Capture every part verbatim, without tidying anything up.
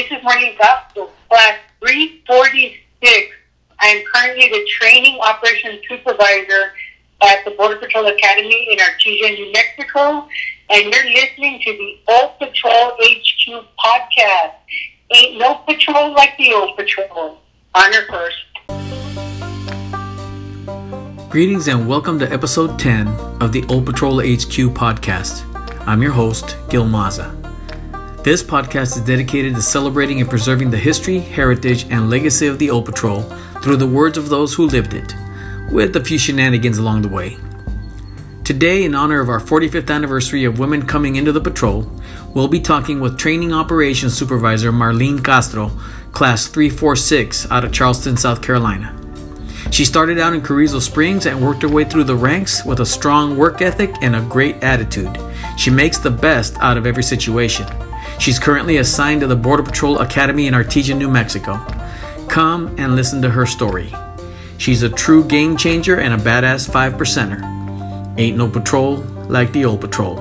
This is Marlene Castro, class three forty-six. I am currently the training operations supervisor at the Border Patrol Academy in Artesia, New Mexico, and you're listening to the Old Patrol H Q Podcast. Ain't no patrol like the Old Patrol. Honor first. Greetings and welcome to episode ten of the Old Patrol H Q Podcast. I'm your host, Gil Mazza. This podcast is dedicated to celebrating and preserving the history, heritage, and legacy of the Old Patrol through the words of those who lived it, with a few shenanigans along the way. Today, in honor of our forty-fifth anniversary of women coming into the patrol, we'll be talking with Training Operations Supervisor Marlene Castro, Class three forty-six out of Charleston, South Carolina. She started out in Carrizo Springs and worked her way through the ranks with a strong work ethic and a great attitude. She makes the best out of every situation. She's currently assigned to the Border Patrol Academy in Artesia, New Mexico. Come and listen to her story. She's a true game changer and a badass five percenter. Ain't no patrol like the Old Patrol.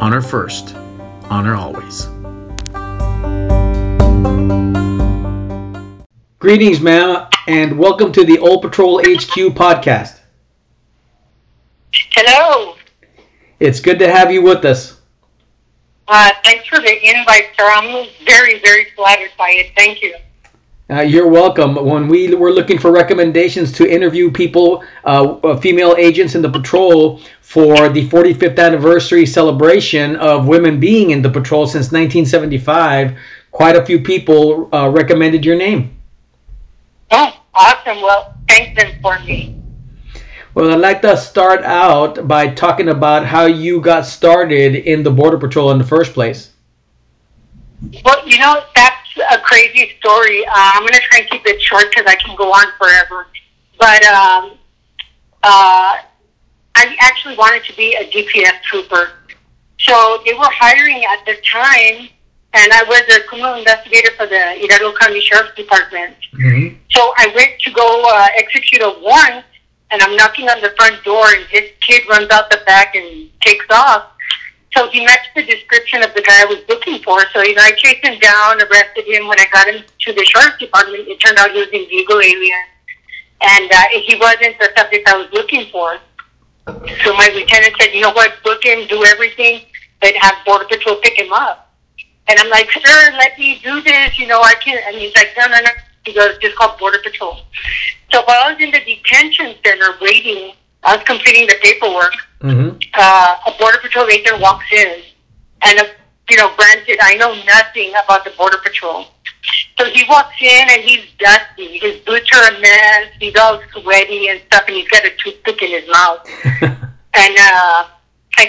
Honor first, honor always. Greetings, ma'am, and welcome to the Old Patrol H Q Podcast. Hello. It's good to have you with us. Uh, thanks for the invite, sir. I'm very, very flattered by it. Thank you. Uh, you're welcome. When we were looking for recommendations to interview people, uh, female agents in the patrol for the forty-fifth anniversary celebration of women being in the patrol since nineteen seventy-five, quite a few people uh, recommended your name. Oh, awesome. Well, thank them for me. Well, I'd like to start out by talking about how you got started in the Border Patrol in the first place. Well, you know, that's a crazy story. Uh, I'm going to try and keep it short because I can go on forever. But um, uh, I actually wanted to be a D P S trooper. So they were hiring at the time, and I was a criminal investigator for the Edgargo County Sheriff's Department. Mm-hmm. So I went to go uh, execute a warrant. And I'm knocking on the front door, and this kid runs out the back and takes off. So he matched the description of the guy I was looking for. So, you know, I chased him down, arrested him. When I got him to the sheriff's department, it turned out he was an illegal alien. And uh, he wasn't the subject I was looking for. So my lieutenant said, you know what, book him, do everything, but have Border Patrol pick him up. And I'm like, sir, let me do this. You know, I can't. And he's like, no, no, no. He goes, just call Border Patrol. So while I was in the detention center waiting, I was completing the paperwork, mm-hmm. uh, a Border Patrol agent walks in, and, uh, you know, granted, I know nothing about the Border Patrol. So he walks in, and he's dusty. His boots are a mess. He's all sweaty and stuff, and he's got a toothpick in his mouth. and uh, I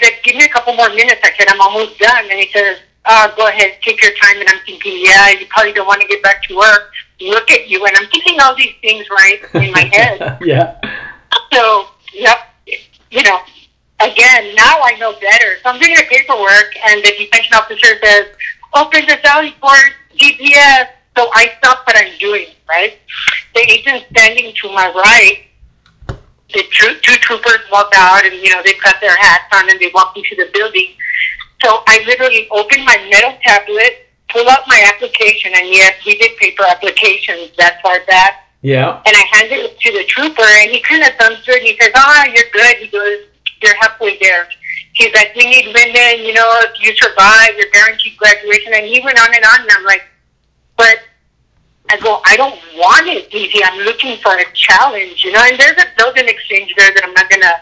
said, give me a couple more minutes. I said, I'm almost done. And he says, oh, go ahead, take your time. And I'm thinking, yeah, you probably don't want to get back to work. Look at you, and I'm thinking all these things right in my head. yeah. So, yep, you know, again, now I know better. So I'm doing the paperwork, and the detention officer says, open the Sally Port G P S. So I stop what I'm doing, right? The agent standing to my right, the tro- two troopers walk out, and, you know, they cut their hats on, and they walk into the building. So I literally open my metal tablet, pull up my application, and yes, we did paper applications that far back. Yeah. And I handed it to the trooper, and he kind of thumbs through, and he says, ah, oh, you're good. He goes, you're halfway there. He's like, we need women, you know, if you survive, you're guaranteed graduation. And he went on and on, and I'm like, but I go, I don't want it easy. I'm looking for a challenge, you know, and there's a building exchange there that I'm not going to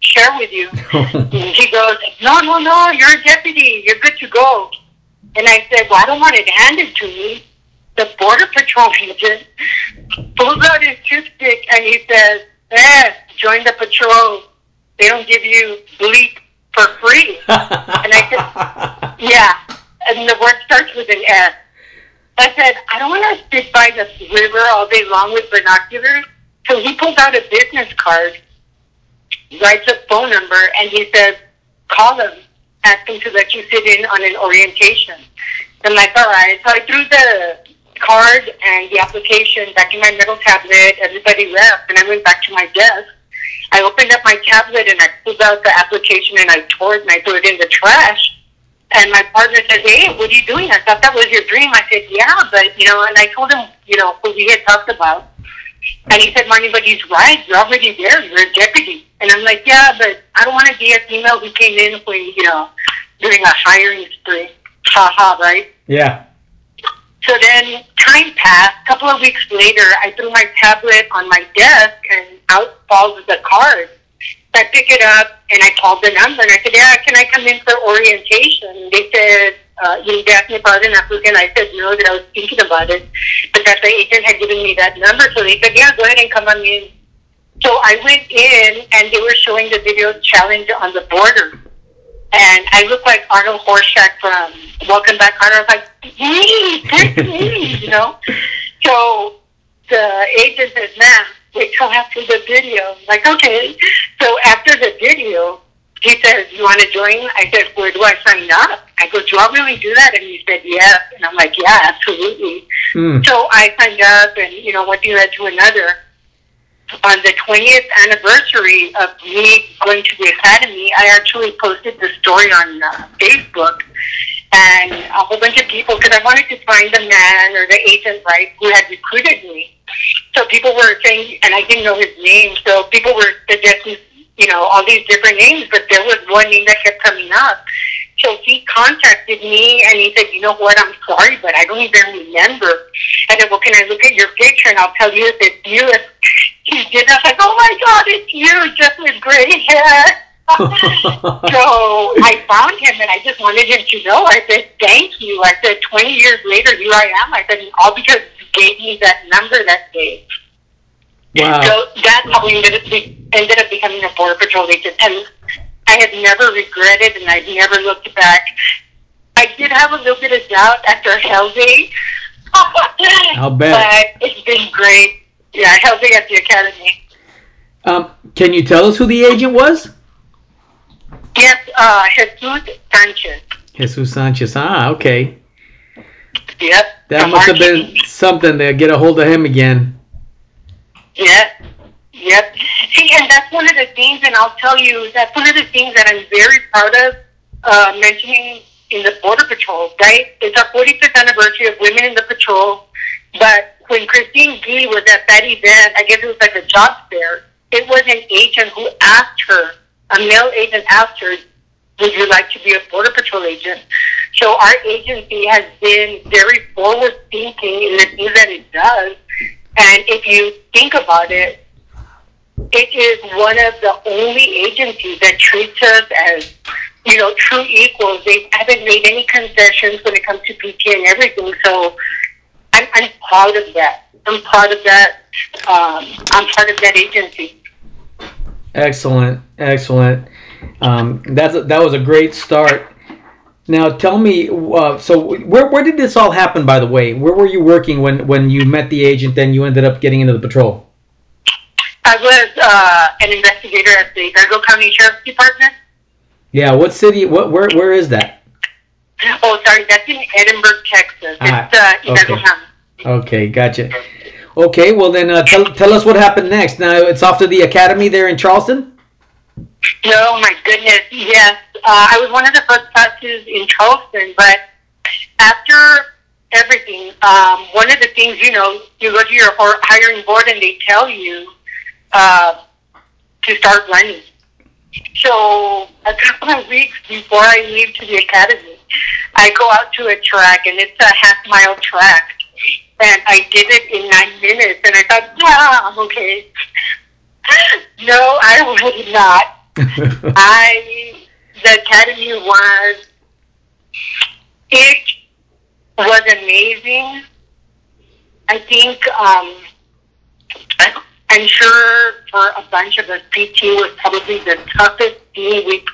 share with you. He goes, no, no, no, you're a deputy. You're good to go. And I said, well, I don't want it handed to me. The Border Patrol agent pulls out his toothpick and he says, eh, join the patrol. They don't give you bleep for free. And I said, yeah. And the word starts with an S. I said, I don't want to sit by the river all day long with binoculars. So he pulls out a business card, writes a phone number, and he says, call them. Asked them to let you sit in on an orientation. I'm like, all right. So I threw the card and the application back in my middle tablet. Everybody left, and I went back to my desk. I opened up my tablet, and I pulled out the application, and I tore it, and I threw it in the trash. And my partner said, hey, what are you doing? I thought that was your dream. I said, yeah, but, you know, and I told him, you know, what we had talked about. And he said, Marlene, but he's right. You're already there. You're a deputy. And I'm like, yeah, but I don't want to be a female who came in when, you know, during a hiring spree. Ha ha, right? Yeah. So then time passed. A couple of weeks later, I threw my tablet on my desk and out falls the card. I pick it up and I called the number and I said, yeah, can I come in for orientation? They said, uh, you asked me about an applicant. I said, no, that I was thinking about it. But that the agent had given me that number. So they said, yeah, go ahead and come on in. So I went in and they were showing the video challenge on the border. And I looked like Arnold Horshack from Welcome Back, Arnold. I was like, hey, that's me, you know? So the agent says, ma'am, wait till after the video. I'm like, okay. So after the video, he says, you want to join? I said, where do I sign up? I go, do I really do that? And he said, yes. And I'm like, yeah, absolutely. Mm. So I signed up and, you know, one thing led to another. On the twentieth anniversary of me going to the academy, I actually posted the story on uh, Facebook, and a whole bunch of people, because I wanted to find the man or the agent, right, who had recruited me. So people were saying, and I didn't know his name, so people were suggesting, you know, all these different names, but there was one name that kept coming up. So he contacted me, and he said, you know what, I'm sorry, but I don't even remember. I said, well, can I look at your picture, and I'll tell you if it's you. If he did, I was like, oh, my God, it's you, just with gray hair. So I found him, and I just wanted him to know. I said, thank you. I said, twenty years later, here I am. I said, all because you gave me that number that day. Wow. So that's how we ended up, we ended up becoming a Border Patrol agent. And I have never regretted, and I've never looked back. I did have a little bit of doubt after Hell Day. I'll bet. But it's been great. Yeah, Hell Day at the academy. Um, can you tell us who the agent was? Yes, uh, Jesus Sanchez. Jesus Sanchez. Ah, okay. Yep. That must have been something to get a hold of him again. Yes. Yep. See, and that's one of the things, and I'll tell you, that's one of the things that I'm very proud of uh, mentioning in the Border Patrol, right? It's our forty-fifth anniversary of Women in the Patrol, but when Christine Gee was at that event, I guess it was like a job fair, it was an agent who asked her, a male agent asked her, would you like to be a Border Patrol agent? So our agency has been very forward-thinking in the things that it does, and if you think about it, it is one of the only agencies that treats us as, you know, true equals. They haven't made any concessions when it comes to P T and everything. So I'm, I'm proud of that. I'm proud of that. Um, I'm part of that agency. Excellent, excellent. Um, that's a, that was a great start. Now tell me, uh, so where where did this all happen? By the way, where were you working when when you met the agent? And you ended up getting into the patrol. I was uh, an investigator at the Edgargo County Sheriff's Department. Yeah, what city? What? Where? Where is that? Oh, sorry, that's in Edinburgh, Texas. Ah, it's uh, Edgargo okay. County. Okay, gotcha. Okay, well then, uh, tell tell us what happened next. Now it's off to the academy there in Charleston. Oh my goodness, yes. Uh, I was one of the first classes in Charleston, but after everything, um, one of the things, you know, you go to your hiring board and they tell you. Uh, to start running. So a couple of weeks before I leave to the academy, I go out to a track, and it's a half mile track, and I did it in nine minutes, and I thought, yeah, I'm okay. No, I was not. I the academy was it was amazing. I think um, I don't I'm sure for a bunch of us, P T was probably the toughest thing we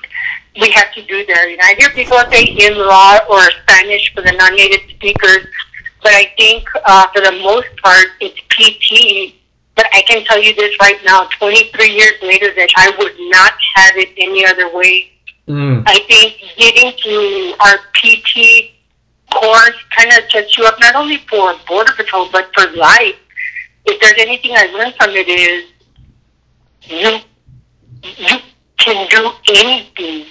we had to do there. You know, I hear people say in-law or Spanish for the non-native speakers, but I think uh, for the most part, it's P T. But I can tell you this right now, twenty-three years later, that I would not have it any other way. Mm. I think getting to our P T course kind of sets you up not only for Border Patrol, but for life. If there's anything I learned from it is you, you can do anything.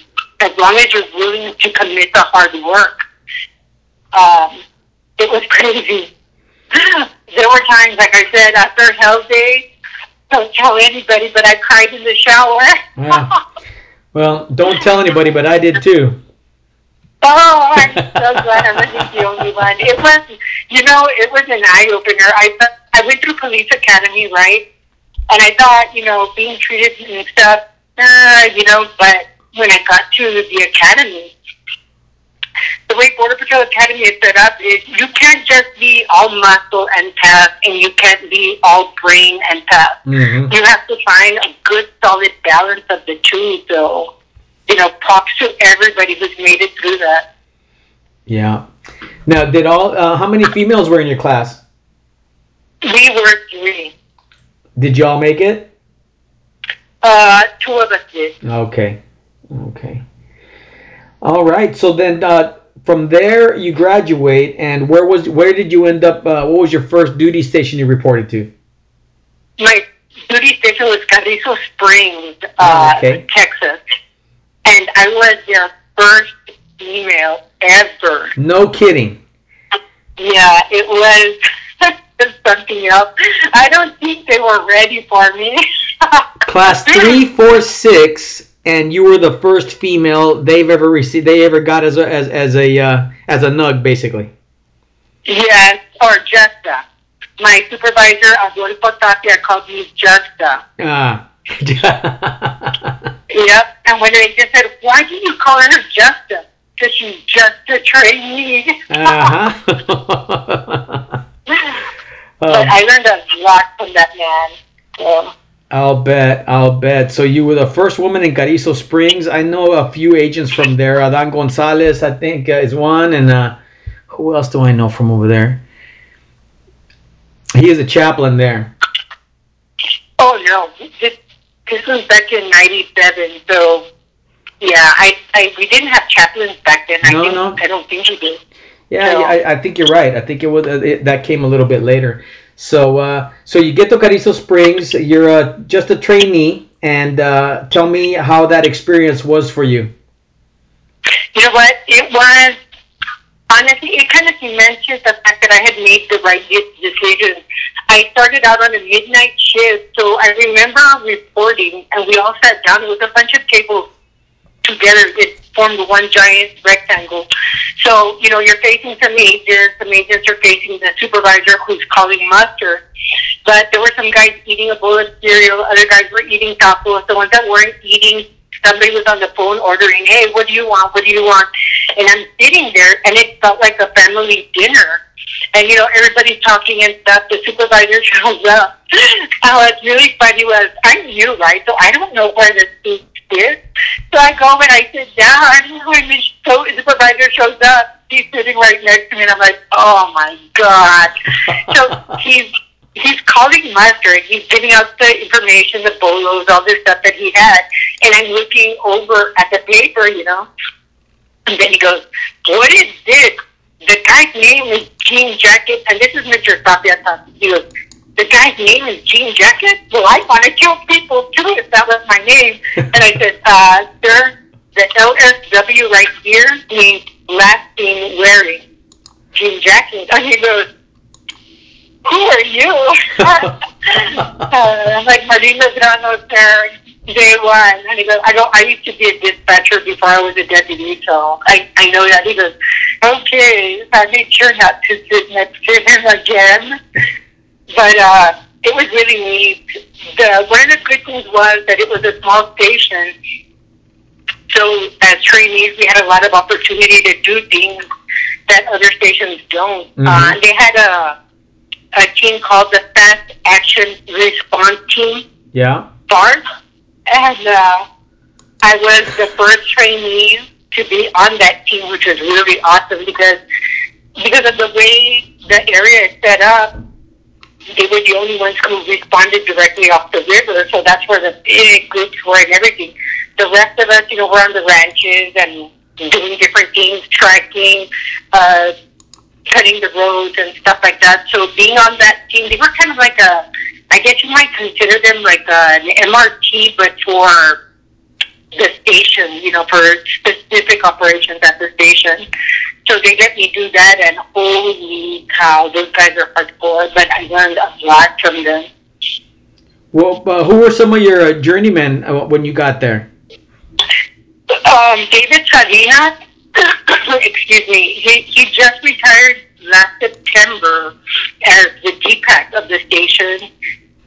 as long as you're willing to commit the hard work, um, it was crazy. There were times, like I said, after Hell's Day, don't tell anybody, but I cried in the shower. Yeah. Well, don't tell anybody, but I did too. Oh, I'm so glad I wasn't the only one. It was, you know, it was an eye-opener. I I went through police academy, right? And I thought, you know, being treated and stuff, uh, you know, but when I got to the academy, the way Border Patrol Academy is set up is you can't just be all muscle and tough, and you can't be all brain and tough. Mm-hmm. You have to find a good, solid balance of the two. So, you know, props to everybody who's made it through that. Yeah. Now, did all, uh, how many females were in your class? We were three. Did y'all make it? Uh, two of us did. Okay. Okay. All right. So then, uh, from there you graduate, and where was where did you end up? Uh, what was your first duty station you reported to? My duty station was Carrizo Springs, uh, okay. Texas, and I was their first female ever. No kidding. Yeah, it was something else. I don't think they were ready for me. Class three four six. And you were the first female they've ever received, they ever got as a as as a uh, as a nug, basically. Yes, or Justa. My supervisor, Adolfo Tapia, called me Justa. Ah. Yep. And when they just said, "Why do you call her Justa?" Because she's just a trainee. Uh huh. But um, I learned a lot from that man. So. I'll bet, I'll bet. So you were the first woman in Carrizo Springs. I know a few agents from there. Adan Gonzalez, I think, uh, is one. And uh, who else do I know from over there? He is a chaplain there. Oh, no. This, this was back in ninety-seven. So, yeah, I, I we didn't have chaplains back then. I no, think, no. I don't think we did. Yeah, so. I, I think you're right. I think it was uh, it, that came a little bit later. So, uh, so you get to Carrizo Springs. You're uh, just a trainee, and uh, tell me how that experience was for you. You know what? It was honestly, it kind of cemented the fact that I had made the right decision. I started out on a midnight shift, so I remember reporting, and we all sat down. It was a bunch of tables together. It formed one giant rectangle. So, you know, you're facing some agents, some agents are facing the supervisor who's calling muster. But there were some guys eating a bowl of cereal, other guys were eating tacos, the ones that weren't eating, somebody was on the phone ordering, hey, what do you want, what do you want? And I'm sitting there, and it felt like a family dinner. And, you know, everybody's talking and stuff, the supervisor shows up. And what's really funny was, I'm new, right? So I don't know where this is. So I go and I sit down, and the supervisor shows up. He's sitting right next to me, and I'm like, oh my God. So he's he's calling muster, and he's giving out the information, the bolos, all this stuff that he had. And I'm looking over at the paper, you know. And then he goes, what is this? The guy's name is Jean Jacket, and this is Mister Tapia. He goes, the guy's name is Jean Jacket? Well, I want to kill people, too, if that was my name. And I said, uh, sir, the L S W right here means last name wearing, Jean Jacket. And he goes, who are you? uh, I'm like, Marlene Castro, sir, day one. And he goes, I go, I used to be a dispatcher before I was a deputy, so I, I know that. He goes, okay, I made sure not to sit next to him again. But uh, it was really neat. The, one of the good things was that it was a small station. So as trainees, we had a lot of opportunity to do things that other stations don't. Mm-hmm. Uh, they had a a team called the Fast Action Response Team. Yeah. F A R T. And uh, I was the first trainee to be on that team, which was really awesome because because of the way the area is set up. They were the only ones who responded directly off the river, so that's where the big groups were and everything. The rest of us, you know, were on the ranches and doing different things, tracking, uh, cutting the roads and stuff like that. So being on that team, they were kind of like a, I guess you might consider them like a, an M R T, but for the station, you know, for specific operations at the station. So they let me do that, and holy cow, those guys are hardcore, but I learned a lot from them. Well, uh, who were some of your uh, journeymen when you got there? Um, David Chalino, excuse me, he, he just retired last September as the D P A C of the station.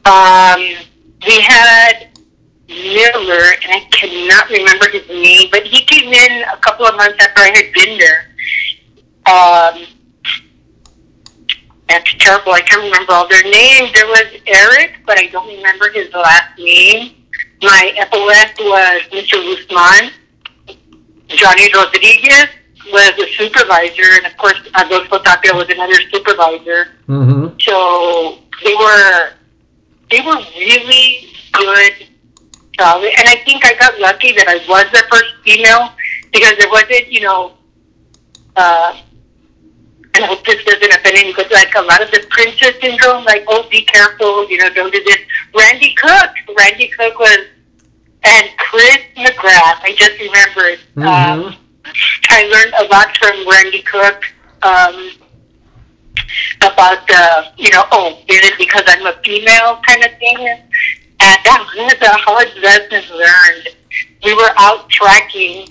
Um, we had Miller, and I cannot remember his name, but he came in a couple of months after I had been there. Um, that's terrible. I can't remember all their names. There was Eric, but I don't remember his last name. My F O S was Mister Guzman. Johnny Rodriguez was a supervisor, and of course Adolfo Tapia was another supervisor. Mm-hmm. So they were they were really good, solid, and I think I got lucky that I was the first female, because there wasn't, you know, uh, and I hope this doesn't offend anyone, because like a lot of the princess syndrome, like, oh, be careful, you know, don't do this. Randy Cook, Randy Cook was, and Chris McGrath, I just remembered. Mm-hmm. Um, I learned a lot from Randy Cook um, about, uh, you know, oh, is it because I'm a female kind of thing? And that was a hard lesson learned. We were out tracking,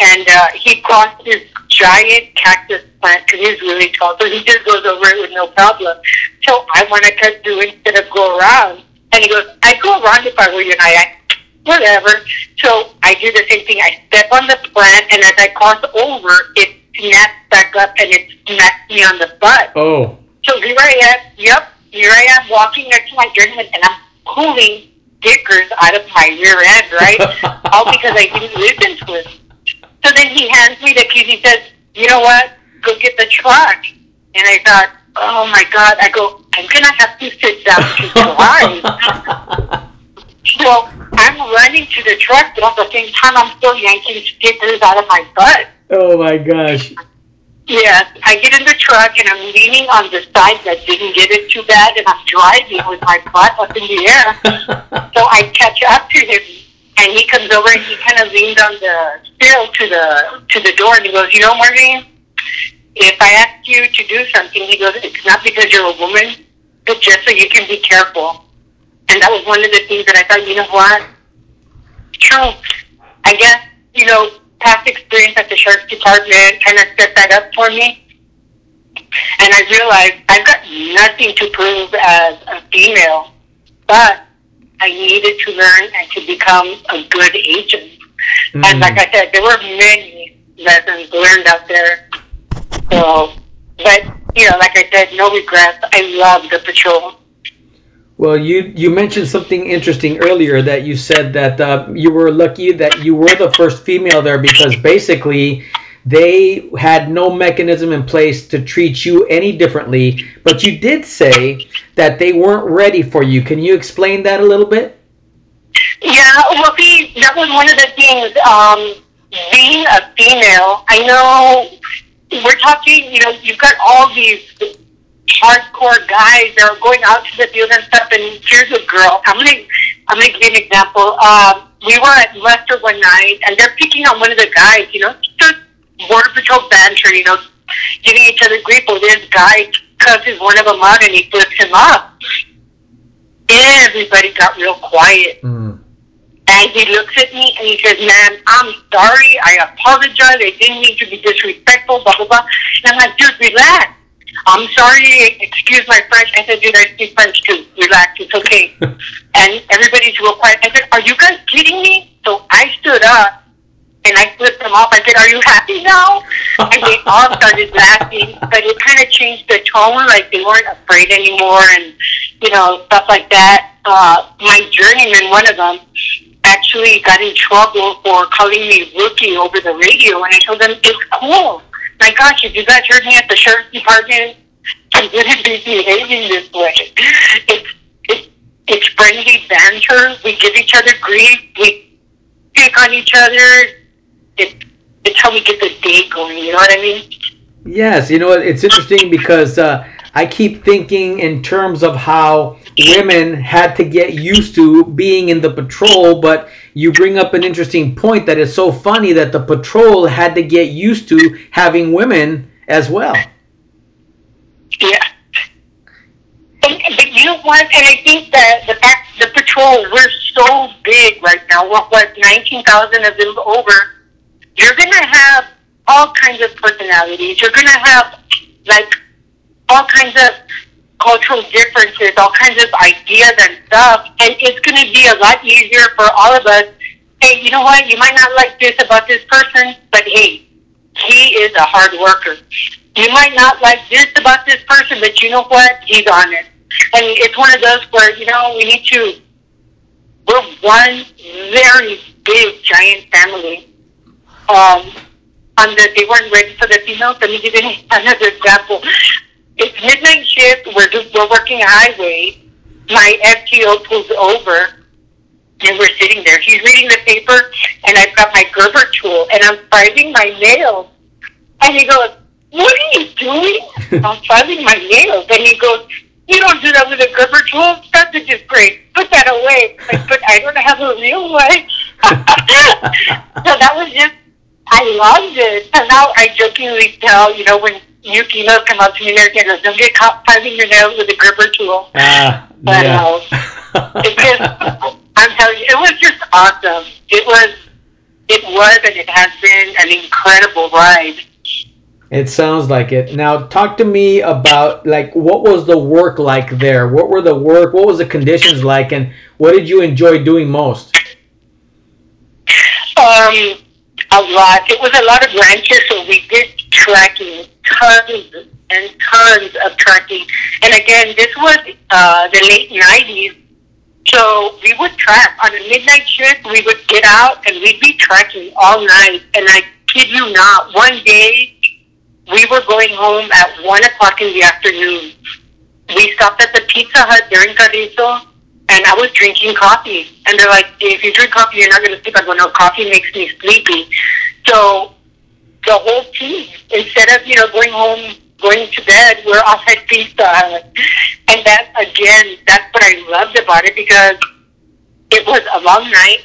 and uh, he crossed this giant cactus plant, because he's really tall, so he just goes over it with no problem. So I want to cut through instead of go around. And he goes, I'd go around if I were you, and I... whatever. So I do the same thing. I step on the plant, and as I cross over, it snaps back up, and it snaps me on the butt. Oh. So here I am. Yep. Here I am walking next to my journeyman, and I'm pulling dickers out of my rear end, right? All because I didn't listen to him. So then he hands me the keys. He says, you know what? Go get the truck. And I thought, oh, my God. I go, I'm going to have to sit down to drive. So I'm running to the truck, but at the same time, I'm still yanking stickers out of my butt. Oh, my gosh. Yes, I get in the truck, and I'm leaning on the side that didn't get it too bad, and I'm driving with my butt up in the air. So I catch up to him, and he comes over, and he kind of leans on the sill to the, to the door, and he goes, you know, Marlene, if I ask you to do something, he goes, it's not because you're a woman, but just so you can be careful. And that was one of the things that I thought, you know what? True. I guess, you know, past experience at the Sheriff's Department kind of set that up for me. And I realized I've got nothing to prove as a female, but I needed to learn and to become a good agent. Mm. And like I said, there were many lessons learned out there. So, but, you know, like I said, no regrets. I love the patrol. Well, you, you mentioned something interesting earlier, that you said that uh, you were lucky that you were the first female there, because basically they had no mechanism in place to treat you any differently. But you did say that they weren't ready for you. Can you explain that a little bit? Yeah, well, see, that was one of the things. Um, being a female, I know we're talking, you know, you've got all these hardcore guys that are going out to the field and stuff, and here's a girl. I'm gonna I'm gonna give you an example. Um, we were at Lester one night, and they're picking on one of the guys, you know, just Border Patrol banter, you know, giving each other grief. Well, this guy cusses one of them out, and he flips him up. Everybody got real quiet. Mm. And he looks at me, and he says, ma'am, I'm sorry, I apologize, I didn't mean to be disrespectful, blah, blah, blah. And I'm like, dude, relax. I'm sorry, excuse my French. I said, dude, I speak French too. Relax, it's okay. And everybody's real quiet. I said, are you guys kidding me? So I stood up, and I flipped them off. I said, are you happy now? And they all started laughing, but it kind of changed the tone. Like, they weren't afraid anymore, and, you know, stuff like that. Uh, my journeyman, one of them, actually got in trouble for calling me rookie over the radio, and I told them, it's cool. My gosh, if you guys heard me at the Sheriff's Department, I wouldn't be behaving this way. It's, it's, it's friendly banter. We give each other grief. We pick on each other. It, it's how we get the day going, you know what I mean? Yes, you know, it's interesting because uh, I keep thinking in terms of how women had to get used to being in the patrol, but you bring up an interesting point that is so funny that the patrol had to get used to having women as well. Yeah. And, but you know what? And I think that the fact the patrol, we're so big right now. What was nineteen thousand of them over? You're going to have all kinds of personalities. You're going to have, like, all kinds of cultural differences, all kinds of ideas and stuff, and it's going to be a lot easier for all of us. Hey, you know what? You might not like this about this person, but hey, he is a hard worker. You might not like this about this person, but you know what? He's honest. And it's one of those where, you know, we need to, we're one very big, giant family. Um, and they weren't ready for the females. Let me give you another example. It's midnight shift, we're just, we're working highway, my F T O pulls over, and we're sitting there. He's reading the paper, and I've got my Gerber tool, and I'm filing my nails. And he goes, what are you doing? I'm filing my nails. And he goes, you don't do that with a Gerber tool? That's a disgrace. Put that away. Like, but I don't have a real one. So that was just, I loved it. So now I jokingly tell, you know, when new females come up to me and goes, don't get caught filing your nails with a Gerber tool. Uh, but yeah. uh, it just, I'm telling you, it was just awesome. It was, it was, and it has been an incredible ride. It sounds like it. Now, talk to me about, like, what was the work like there? What were the work, what was the conditions like, and what did you enjoy doing most? Um, a lot. It was a lot of ranches, so we did tracking. Tons and tons of tracking. And again, this was uh, the late nineties. So we would track. On a midnight shift, we would get out and we'd be tracking all night. And I kid you not, one day we were going home at one o'clock in the afternoon. We stopped at the Pizza Hut during Carrizo, and I was drinking coffee. And they're like, if you drink coffee, you're not going to sleep. I go, no, coffee makes me sleepy. So the whole team, instead of, you know, going home, going to bed, we're off at Pizza Hut. And that, again, that's what I loved about it, because it was a long night.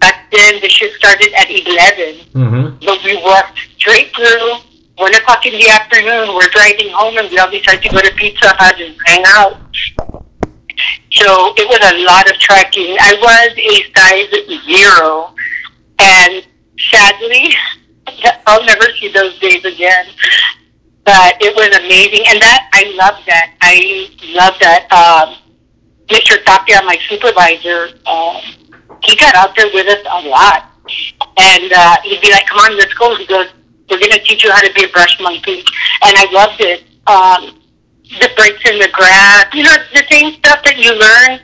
Back then, the shift started at eleven. Mm-hmm. But we walked straight through. One o'clock in the afternoon, we're driving home, and we always tried to go to Pizza Hut and hang out. So it was a lot of trekking. I was a size zero. And sadly, I'll never see those days again. But it was amazing. And that, I love that. I love that. Um, Mister Tapia, my supervisor, uh, he got out there with us a lot. And uh, he'd be like, come on, let's go. He goes, we're going to teach you how to be a brush monkey. And I loved it. Um, the breaks in the grass, you know, the same stuff that you learn,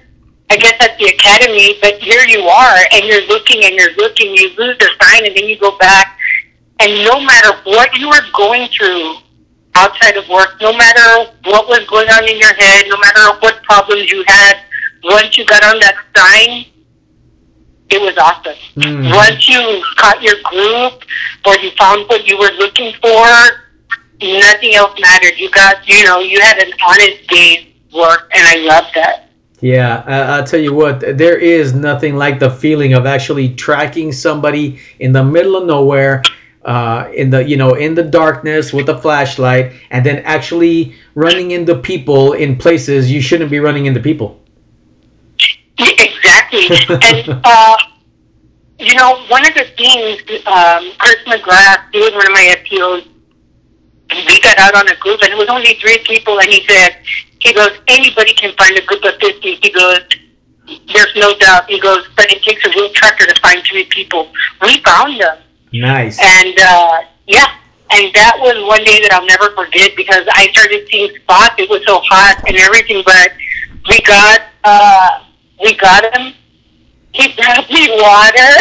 I guess, at the academy. But here you are, and you're looking, and you're looking. You lose the sign, and then you go back. And no matter what you were going through outside of work, no matter what was going on in your head, no matter what problems you had, once you got on that sign, it was awesome. Mm. Once you caught your groove or you found what you were looking for, nothing else mattered. You got, you know, you had an honest day's work, and I loved that. Yeah, uh, I'll tell you what, there is nothing like the feeling of actually tracking somebody in the middle of nowhere, Uh, in the you know in the darkness with a flashlight, and then actually running into people in places you shouldn't be running into people. Exactly. And uh, you know, one of the things, um, Chris McGrath, he was one of my F T Os. We got out on a group, and it was only three people, and he said, he goes, anybody can find a group of fifty. He goes, there's no doubt. He goes, but it takes a real tracker to find three people. We found them. Nice. And, uh, yeah, and that was one day that I'll never forget, because I started seeing spots. It was so hot and everything, but we got, uh, we got him. He brought me water.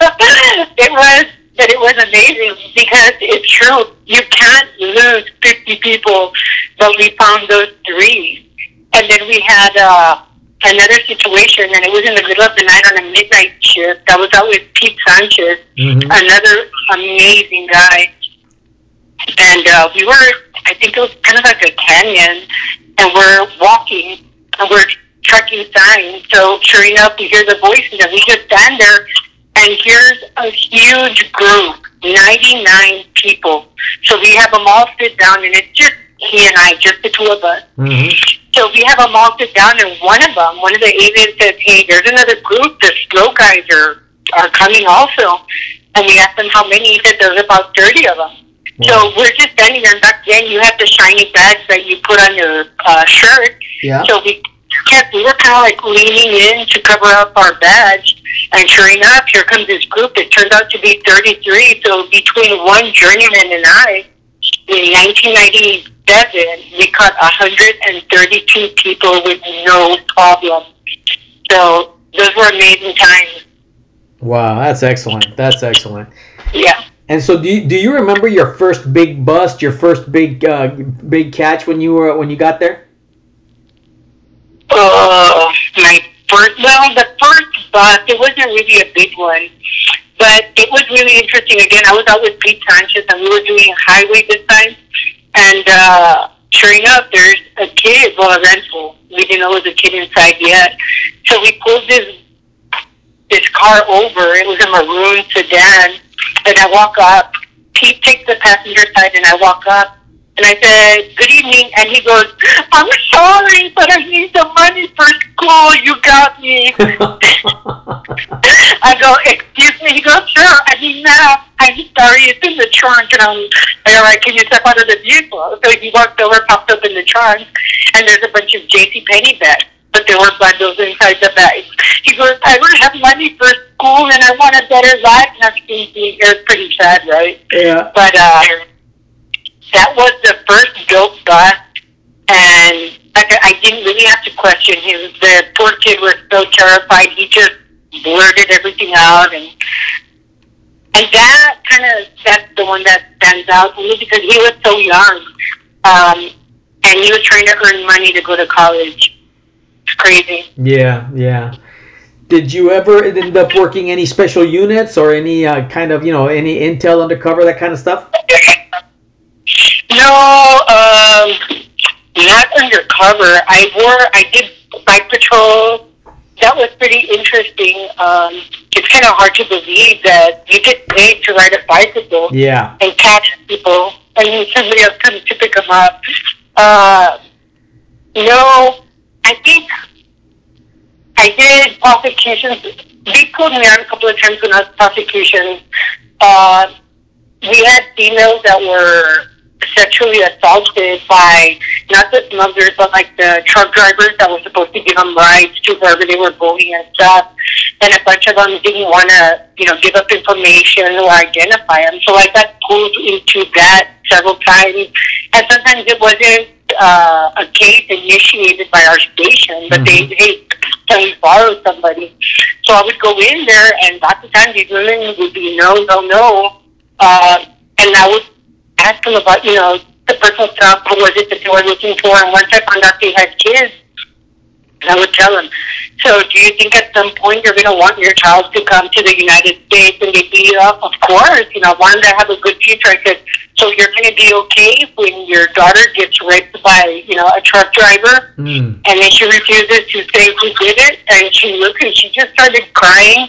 It was, but it was amazing, because it's true. You can't lose fifty people, but we found those three. And then we had, uh, another situation, and it was in the middle of the night on a midnight shift. I was out with Pete Sanchez, mm-hmm. another amazing guy. And uh, we were I think it was kind of like a canyon, and we're walking, and we're trekking signs. So sure enough, we hear the voices, and we just stand there, and here's a huge group, ninety-nine people. So we have them all sit down, and it's just he and I, just the two of us. Mm-hmm. So we have them all sit down, and one of them, one of the aliens says, hey, there's another group, the slow guys are, are coming also. And we asked them how many. He said there's about thirty of them. Wow. So we're just standing there, and back then you have the shiny badge that you put on your uh, shirt. Yeah. So we kept, we were kind of like leaning in to cover up our badge. And sure enough, here comes this group. It turned out to be thirty-three. So between one journeyman and I, in nineteen ninety-eight, we caught one hundred thirty-two people with no problem. So those were amazing times. Wow, that's excellent. That's excellent. Yeah. And so, do you, do you remember your first big bust, your first big uh, big catch when you were when you got there? Oh, my first. Well, the first bust, it wasn't really a big one, but it was really interesting. Again, I was out with Pete Sanchez, and we were doing highway this time. And uh, sure enough, there's a kid, well, a rental. We didn't know it was a kid inside yet. So we pulled this this car over. It was a maroon sedan. And I walk up. Pete takes the passenger side, and I walk up. And I said, good evening. And he goes, I'm sorry, but I need the money for school. You got me. I go, excuse me. He goes, sure. I mean, now. I'm sorry, it's in the trunk. And I'm like, all right, can you step out of the vehicle? So he walked over, popped up in the trunk, and there's a bunch of JCPenney bags, but there were bundles inside the bags. He goes, I don't have money for school, and I want a better life. And I'm thinking, it was pretty sad, right? Yeah. But uh, that was the first dope bust, and I, I didn't really have to question him. The poor kid was so terrified, he just blurted everything out, and... And that kind of, that's the one that stands out only because he was so young. Um, and he was trying to earn money to go to college. It's crazy. Yeah, yeah. Did you ever end up working any special units or any uh, kind of, you know, any intel undercover, that kind of stuff? No, um, not undercover. I wore, I did bike patrol. That was pretty interesting. Um, it's kind of hard to believe that you get paid to ride a bicycle yeah. and catch people, and somebody else comes to pick them up. Uh, you know, I think I did prosecutions. They pulled me out a couple of times when I was prosecutions. Uh, we had females that were sexually assaulted by not the smugglers, but like the truck drivers that were supposed to give them rides to wherever they were going and stuff. And a bunch of them didn't want to, you know, give up information or identify them. So I got pulled into that several times. And sometimes it wasn't uh, a case initiated by our station, but mm-hmm. they, hey, can we borrow somebody? So I would go in there, and lots of times these women would be no, no, no. Uh, and I would ask them about, you know, the personal stuff, what was it that they were looking for, and once I found out they had kids, I would tell them, so do you think at some point you're going to want your child to come to the United States? And they'd be, uh, of course, you know, I wanted to have a good future. I said, so you're going to be okay when your daughter gets raped by, you know, a truck driver, mm. and then she refuses to say who did it, and she looked and she just started crying,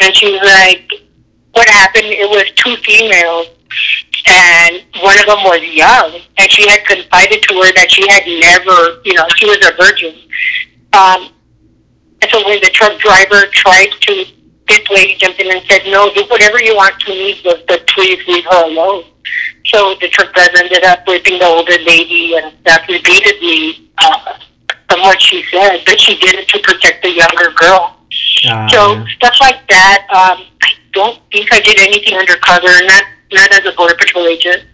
and she was like, what happened? It was two females. And one of them was young, and she had confided to her that she had never, you know, she was a virgin. Um, and so when the truck driver tried to, this lady jumped in and said, no, do whatever you want to me, but, but please leave her alone. So the truck driver ended up raping the older lady, and that repeatedly uh, from what she said, but she did it to protect the younger girl. Uh, so stuff like that, um, I don't think I did anything undercover, and that not as a Border Patrol agent.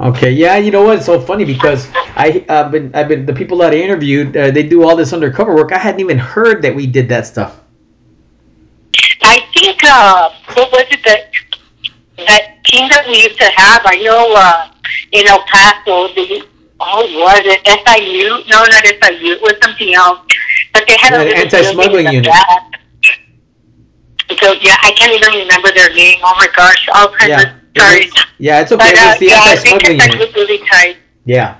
Okay, yeah, you know what? It's so funny because I, I've been, I've been the people that I interviewed, uh, they do all this undercover work. I hadn't even heard that we did that stuff. I think uh, what was it that that team that we used to have? I know uh, in El Paso, the oh, was it S I U? No, not S I U. It was something else. But they had yeah, an anti-smuggling unit. That. So, yeah, I can't even remember their name. Oh, my gosh. All kinds yeah. of Sorry. Yeah, it's okay. But, uh, it's the yeah, I think it's actually really tight. Yeah.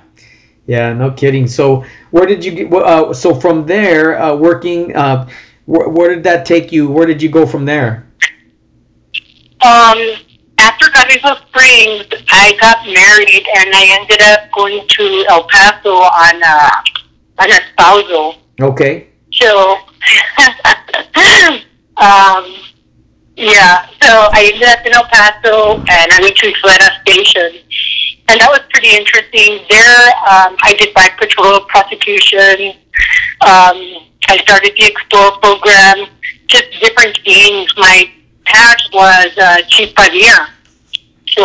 Yeah, no kidding. So where did you get, uh, so from there, uh, working, uh, wh- where did that take you? Where did you go from there? Um, after Carrizo Springs, I got married and I ended up going to El Paso on a, on a spousal. Okay. So, um, yeah, so I ended up in El Paso and I went to Isleta Station. And that was pretty interesting. There, um, I did bike patrol, prosecution. Um, I started the Explore program, just different things. My patch was uh, Chief Padilla. So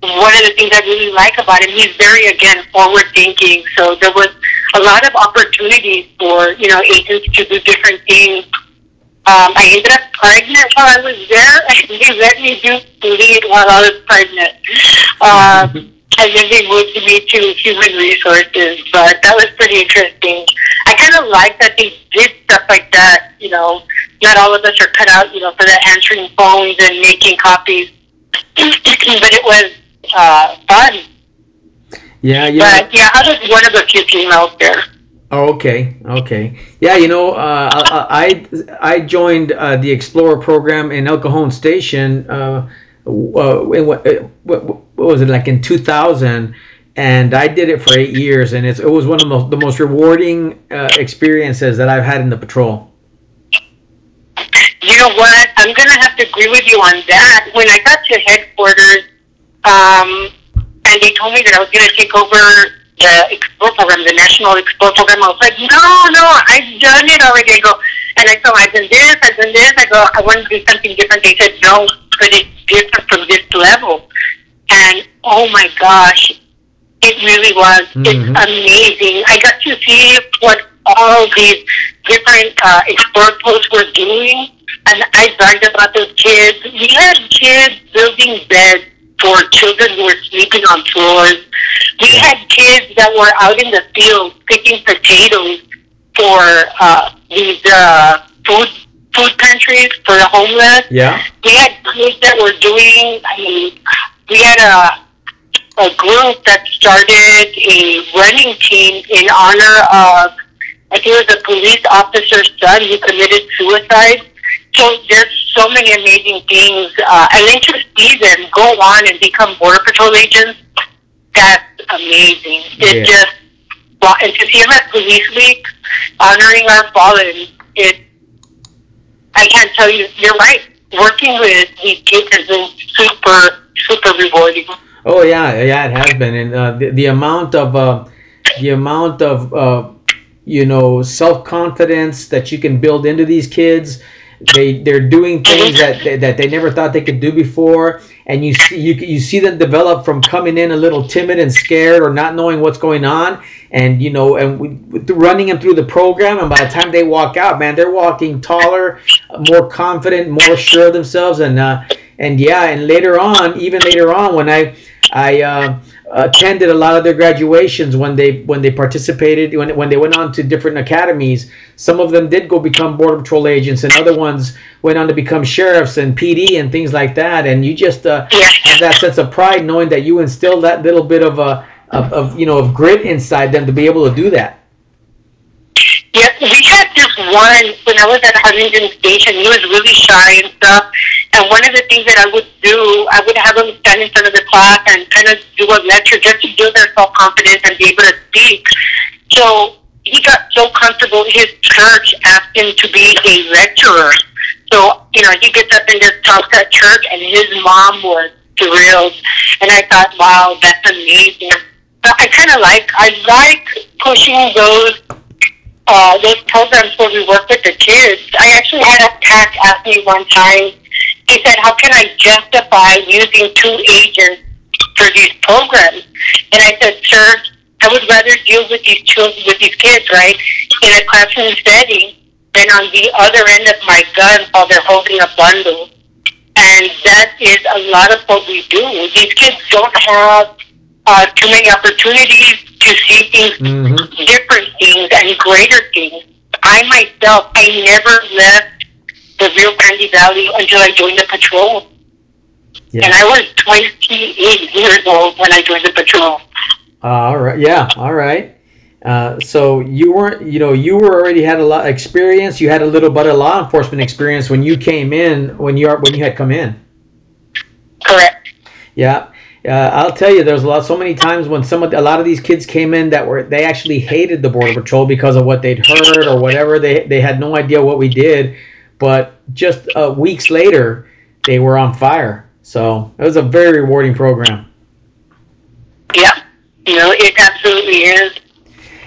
one of the things I really like about him, he's very, again, forward-thinking. So there was a lot of opportunities for, you know, agents to do different things. Um, I ended up pregnant while I was there, and they let me do lead while I was pregnant. Um, and then they moved me to human resources, but that was pretty interesting. I kind of like that they did stuff like that, you know. Not all of us are cut out, you know, for the answering phones and making copies. But it was uh, fun. Yeah, yeah. But, yeah, I was one of the few females there. Oh, okay, okay. Yeah, you know, uh, I I joined uh, the Explorer program in El Cajon Station. Uh, uh, in what, what, what was it, like in two thousand? And I did it for eight years, and it's, it was one of the, the most rewarding uh, experiences that I've had in the patrol. You know what? I'm going to have to agree with you on that. When I got to headquarters, um, and they told me that I was going to take over the Explore program, the National Explore program, I was like, no, no, I've done it already. I go, and I told them, I've done this, I've done this. I go, I want to do something different. They said, no, but it's different from this level. And oh my gosh, it really was. Mm-hmm. It's amazing. I got to see what all these different uh, Explore posts were doing. And I learned about those kids. We had kids building beds for children who were sleeping on floors. We had kids that were out in the field picking potatoes for uh, these uh, food food pantries for the homeless. Yeah. We had kids that were doing, I mean, we had a a group that started a running team in honor of, I think it was a police officer's son who committed suicide. So there's so many amazing things. Uh, and then to see them go on and become Border Patrol agents, that's amazing. It yeah. just, well, and to see them at Police Week, honoring our fallen, it, I can't tell you, you're right. Working with these kids has been super, super rewarding. Oh, yeah, yeah, it has been. And uh, the, the amount of, uh, the amount of, uh, you know, self-confidence that you can build into these kids. They they're doing things that they, that they never thought they could do before, and you see you you see them develop from coming in a little timid and scared or not knowing what's going on, and you know, and we, running them through the program, and by the time they walk out, man, they're walking taller, more confident, more sure of themselves, and uh, and yeah, and later on, even later on, when I I uh, attended a lot of their graduations when they when they participated when when they went on to different academies. Some of them did go become Border Patrol agents, and other ones went on to become sheriffs and P D and things like that. And you just uh, have that sense of pride knowing that you instilled that little bit of a of, of you know of grit inside them to be able to do that. Yeah, we had this one when I was at Harlingen Station. He was really shy and stuff. And one of the things that I would do, I would have them stand in front of the class and kind of do a lecture just to build their self-confidence and be able to speak. So he got so comfortable, his church asked him to be a lecturer. So, you know, he gets up and just talks at church, and his mom was thrilled. And I thought, wow, that's amazing. But I kind of like, I like pushing those uh, those programs where we work with the kids. I actually had a tack ask me one time. He said, how can I justify using two agents for these programs? And I said, sir, I would rather deal with these children, with these kids, right, in a classroom setting than on the other end of my gun while they're holding a bundle. And that is a lot of what we do. These kids don't have uh, too many opportunities to see things, mm-hmm. different things and greater things. I myself, I never left the Rio Grande Valley until I joined the patrol. Yeah. And I was twenty-eight years old when I joined the patrol. Uh, all right. Yeah. All right. Uh, so you weren't, you know, you were already had a lot of experience. You had a little bit of law enforcement experience when you came in, when you are, when you had come in. Correct. Yeah. Uh, I'll tell you, there's a lot, so many times when some of, a lot of these kids came in that were, they actually hated the Border Patrol because of what they'd heard or whatever. They, they had no idea what we did, but just uh, weeks later, they were on fire. So it was a very rewarding program. Yeah, you know, it absolutely is.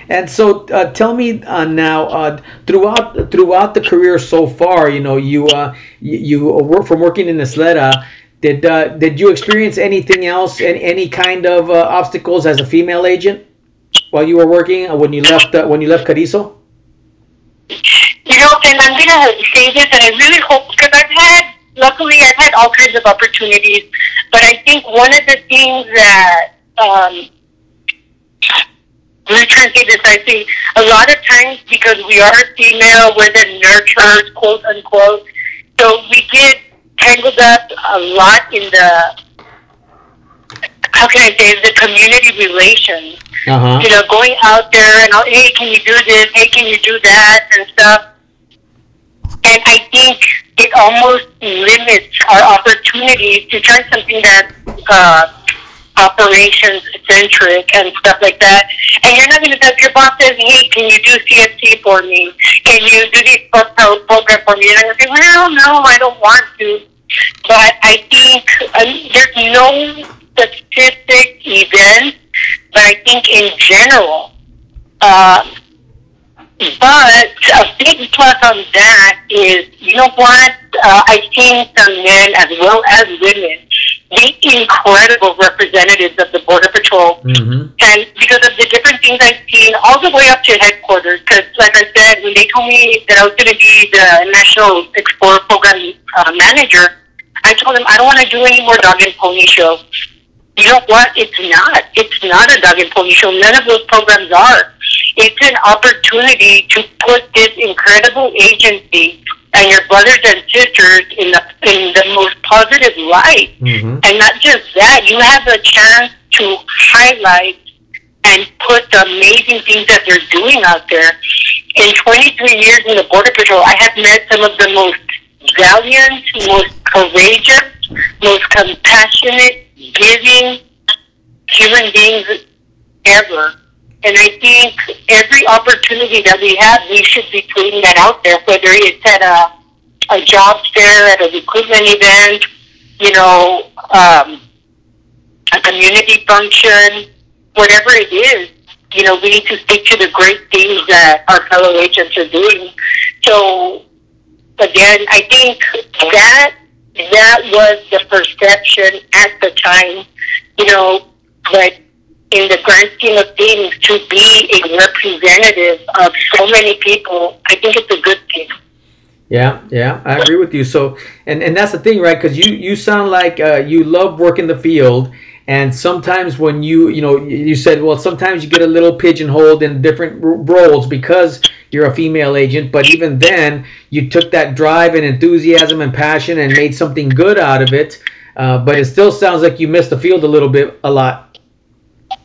And so, uh, tell me uh, now, uh, throughout throughout the career so far, you know, you uh, you, you work from working in Isleta. Did uh, did you experience anything else, and any kind of uh, obstacles as a female agent while you were working uh, when you left uh, when you left Carrizo? You know, and I'm gonna say this, and I really hope, because I've had. Luckily, I've had all kinds of opportunities, but I think one of the things that, um, I'm trying to say this, I think a lot of times, because we are female, we're the nurturers, quote unquote, so we get tangled up a lot in the, how can I say, the community relations, uh-huh. you know, going out there and, hey, can you do this, hey, can you do that, and stuff, and I think it almost limits our opportunities to try something that's uh, operations-centric and stuff like that. And you're not going to tell your boss, says, hey, can you do C F C for me? Can you do this program for me? And I'm going to say, well, no, I don't want to. But I think um, there's no specific event, but I think in general, uh, but a big plus on that is, you know what, uh, I've seen some men as well as women be incredible representatives of the Border Patrol. Mm-hmm. And because of the different things I've seen all the way up to headquarters, because like I said, when they told me that I was going to be the National Explorer Program uh, manager, I told them, I don't want to do any more dog and pony show. You know what, it's not. It's not a dog and pony show. None of those programs are. It's an opportunity to put this incredible agency and your brothers and sisters in the in the most positive light. Mm-hmm. And not just that, you have a chance to highlight and put the amazing things that they're doing out there. In twenty-three years in the Border Patrol, I have met some of the most valiant, most courageous, most compassionate, giving human beings ever. And I think every opportunity that we have, we should be putting that out there, whether it's at a a job fair, at a recruitment event, you know, um, a community function, whatever it is, you know, we need to speak to the great things that our fellow agents are doing. So, again, I think that that was the perception at the time, you know, like, in the grand scheme of things, to be a representative of so many people, I think it's a good thing. Yeah, yeah, I agree with you. So, and, and that's the thing, right? Because you, you sound like uh, you love working the field, and sometimes when you, you know, you said, well, sometimes you get a little pigeonholed in different roles because you're a female agent, but even then, you took that drive and enthusiasm and passion and made something good out of it, uh, but it still sounds like you missed the field a little bit, a lot.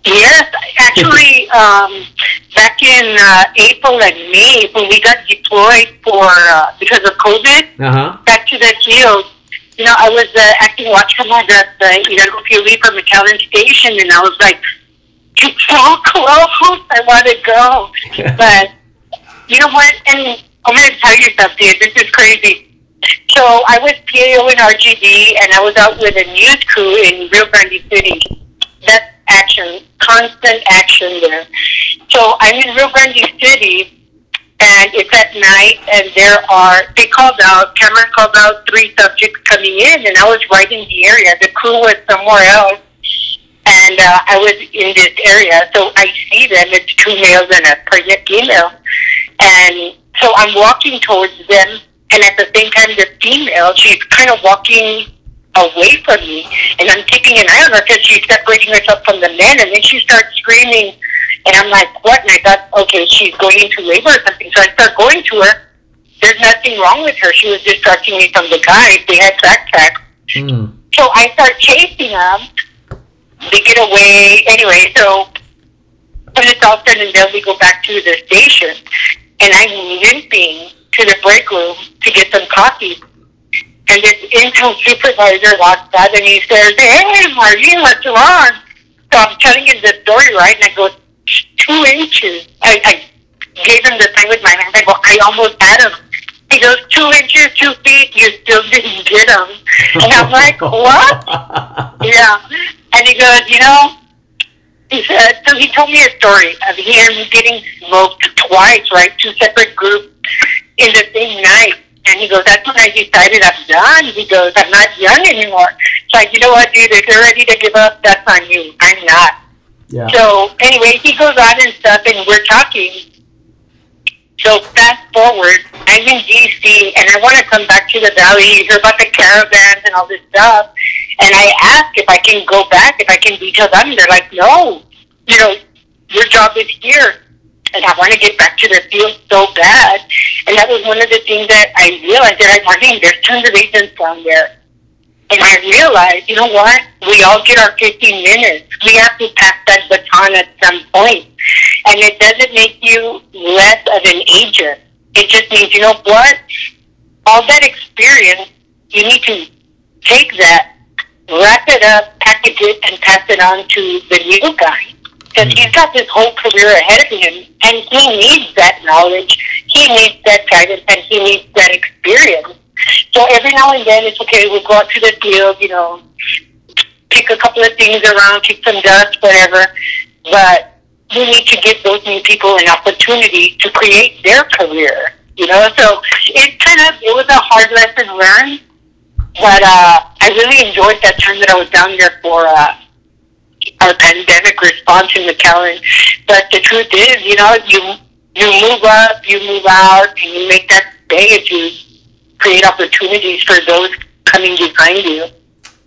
Yes, actually, um, back in uh, April and May, when we got deployed for uh, because of COVID, uh-huh. back to the field, you know, I was uh, acting watchman at the Edgargo County McAllen Station, and I was like, it's so close, I want to go. Yeah. But you know what, and I'm going to tell you something, this is crazy. So I was P A O in R G D, and I was out with a news crew in Rio Grande City. That's action, constant action there. So I'm in Rio Grande City, and it's at night, and there are, they called out, camera called out three subjects coming in, and I was right in the area. The crew was somewhere else, and uh, I was in this area. So I see them, it's two males and a pregnant female. And so I'm walking towards them, and at the same time, the female, she's kind of walking away from me, and I'm keeping an eye on her because she's separating herself from the men, and then she starts screaming, and I'm like, what? And I thought, okay, she's going into labor or something, so I start going to her. There's nothing wrong with her. She was distracting me from the guys. They had backpacks. Mm. So I start chasing them. They get away. Anyway, so when it's all said and done, we go back to the station, and I'm limping to the break room to get some coffee. And this intel supervisor walks by and he says, "Hey, Marlene, what's wrong?" So I'm telling him the story, right? And I go, two inches. I, I gave him the thing with my hand. I go, I almost had him. He goes, two inches, two feet, you still didn't get him. And I'm like, what? Yeah. And he goes, you know, he said, so he told me a story of him getting smoked twice, right? Two separate groups in the same night. And he goes, that's when I decided I'm done. He goes, I'm not young anymore. It's like, you know what, dude, if you're ready to give up, that's on you. I'm not. Yeah. So anyway, he goes on and stuff, and we're talking. So fast forward, I'm in D C, and I want to come back to the Valley. You hear about the caravans and all this stuff. And I ask if I can go back, if I can be till them. They're like, no, you know, your job is here. And I want to get back to the field so bad. And that was one of the things that I realized that I wanted. There's tons of agents down there. And I realized, you know what? We all get our fifteen minutes. We have to pass that baton at some point. And it doesn't make you less of an agent. It just means, you know what? All that experience, you need to take that, wrap it up, package it, and pass it on to the new guy. Because he's got this whole career ahead of him, and he needs that knowledge, he needs that guidance, and he needs that experience. So every now and then, it's okay, we'll go out to the field, you know, pick a couple of things around, kick some dust, whatever, but we need to give those new people an opportunity to create their career, you know? So it kind of, it was a hard lesson learned, but uh, I really enjoyed that time that I was down there for uh our pandemic response in McAllen. But the truth is, you know, you you move up, you move out, and you make that day as you create opportunities for those coming behind you.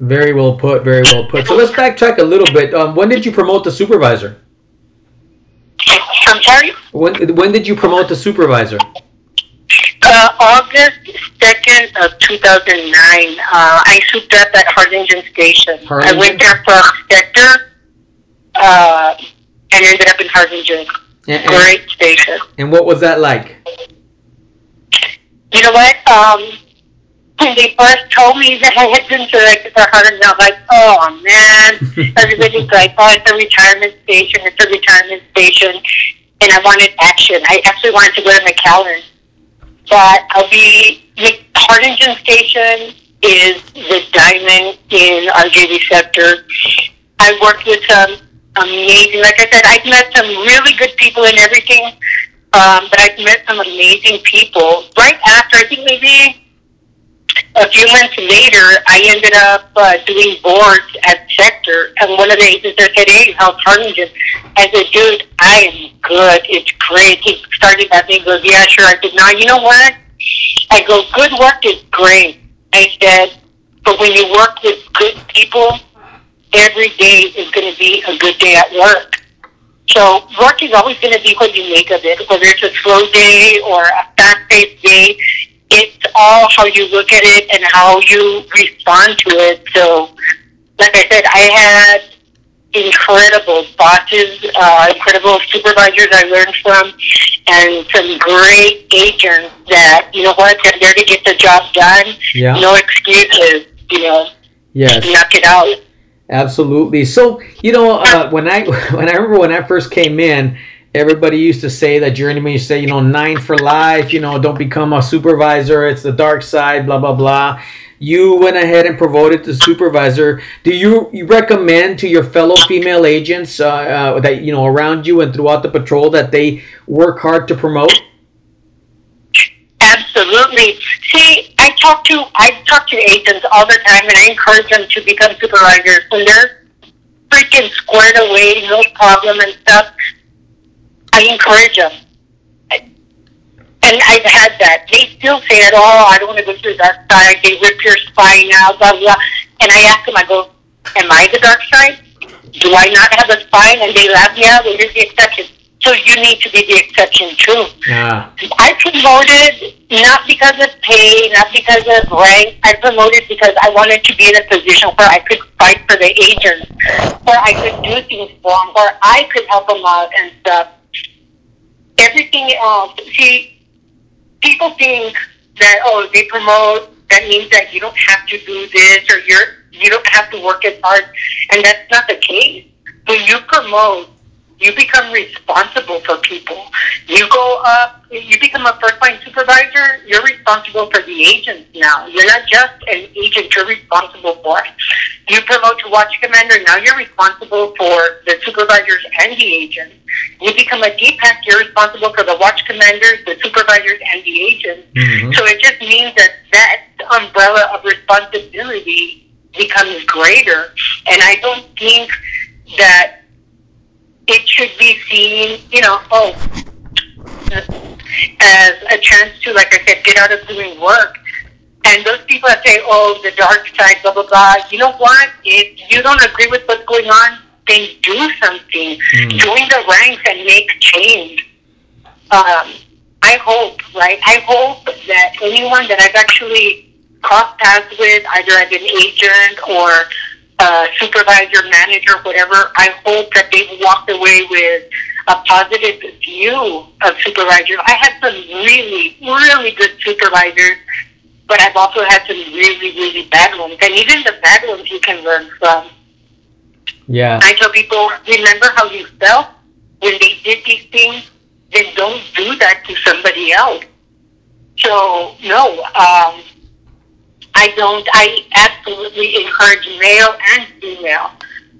Very well put, very well put. So let's backtrack a little bit. Um, when did you promote the supervisor? I'm sorry? When, when did you promote the supervisor? Uh, August second of two thousand nine, uh, I souped up at Harlingen Station. Harlingen? I went there for a sector uh, and ended up in Harlingen. And, Great and, station. And what was that like? You know what? Um, when they first told me that I had been selected for Harlingen, I was like, oh, man. Everybody's like, oh, it's a retirement station. It's a retirement station. And I wanted action. I actually wanted to go to McAllen. But I'll be, Harlingen Station is the diamond in our J V sector. I worked with some amazing, like I said, I've met some really good people and everything, um, but I've met some amazing people. Right after, I think maybe a few months later, I ended up uh, doing boards at sector, and one of the agents there said, hey, how's Harlingen? I said, dude, I am good. It's great. He started at me and goes, yeah, sure. I said, no, you know what? I go, good work is great. I said, but when you work with good people, every day is going to be a good day at work. So work is always going to be what you make of it, whether it's a slow day or a fast-paced day. It's all how you look at it and how you respond to it. So, like I said, I had incredible bosses, uh, incredible supervisors I learned from, and some great agents that, you know what, they're there to get the job done. Yeah. No excuses, you know. Yes. Knock it out. Absolutely. So, you know, uh, when I when I remember when I first came in, everybody used to say that journeyman, you say, you know, nine for life, you know, don't become a supervisor. It's the dark side, blah, blah, blah. You went ahead and promoted the supervisor. Do you, you recommend to your fellow female agents uh, uh, that, you know, around you and throughout the patrol that they work hard to promote? Absolutely. See, I talk to, I talk to agents all the time, and I encourage them to become supervisors. When they're freaking squared away, no problem and stuff, I encourage them, and I've had that. They still say it, oh, I don't want to go through that side. They rip your spine out, blah, blah. And I ask them, I go, am I the dark side? Do I not have a spine? And they laugh, yeah, well, you're the exception. So you need to be the exception too. Yeah. I promoted not because of pay, not because of rank. I promoted because I wanted to be in a position where I could fight for the agents, where I could do things for them, where I could help them out and stuff. Everything else, see, people think that, oh, they promote, that means that you don't have to do this or you're, you don't have to work as hard. And that's not the case. When you promote, you become responsible for people. You go up, you become a first-line supervisor, you're responsible for the agents now. You're not just an agent, you're responsible for it. You promote to watch commander, now you're responsible for the supervisors and the agents. You become a D P A C, you're responsible for the watch commanders, the supervisors, and the agents. Mm-hmm. So it just means that that umbrella of responsibility becomes greater. And I don't think that it should be seen, you know, oh, as a chance to, like I said, get out of doing work. And those people that say, oh, the dark side, blah, blah, blah. You know what? If you don't agree with what's going on, then do something. Mm. Join the ranks and make change. Um, I hope, right? I hope that anyone that I've actually crossed paths with, either as an agent or Uh, supervisor, manager, whatever, I hope that they've walked away with a positive view of supervisors. I had some really, really good supervisors, but I've also had some really, really bad ones. And even the bad ones you can learn from. Yeah. I tell people, remember how you felt when they did these things, then don't do that to somebody else. So, no, um, I don't, I absolutely encourage male and female,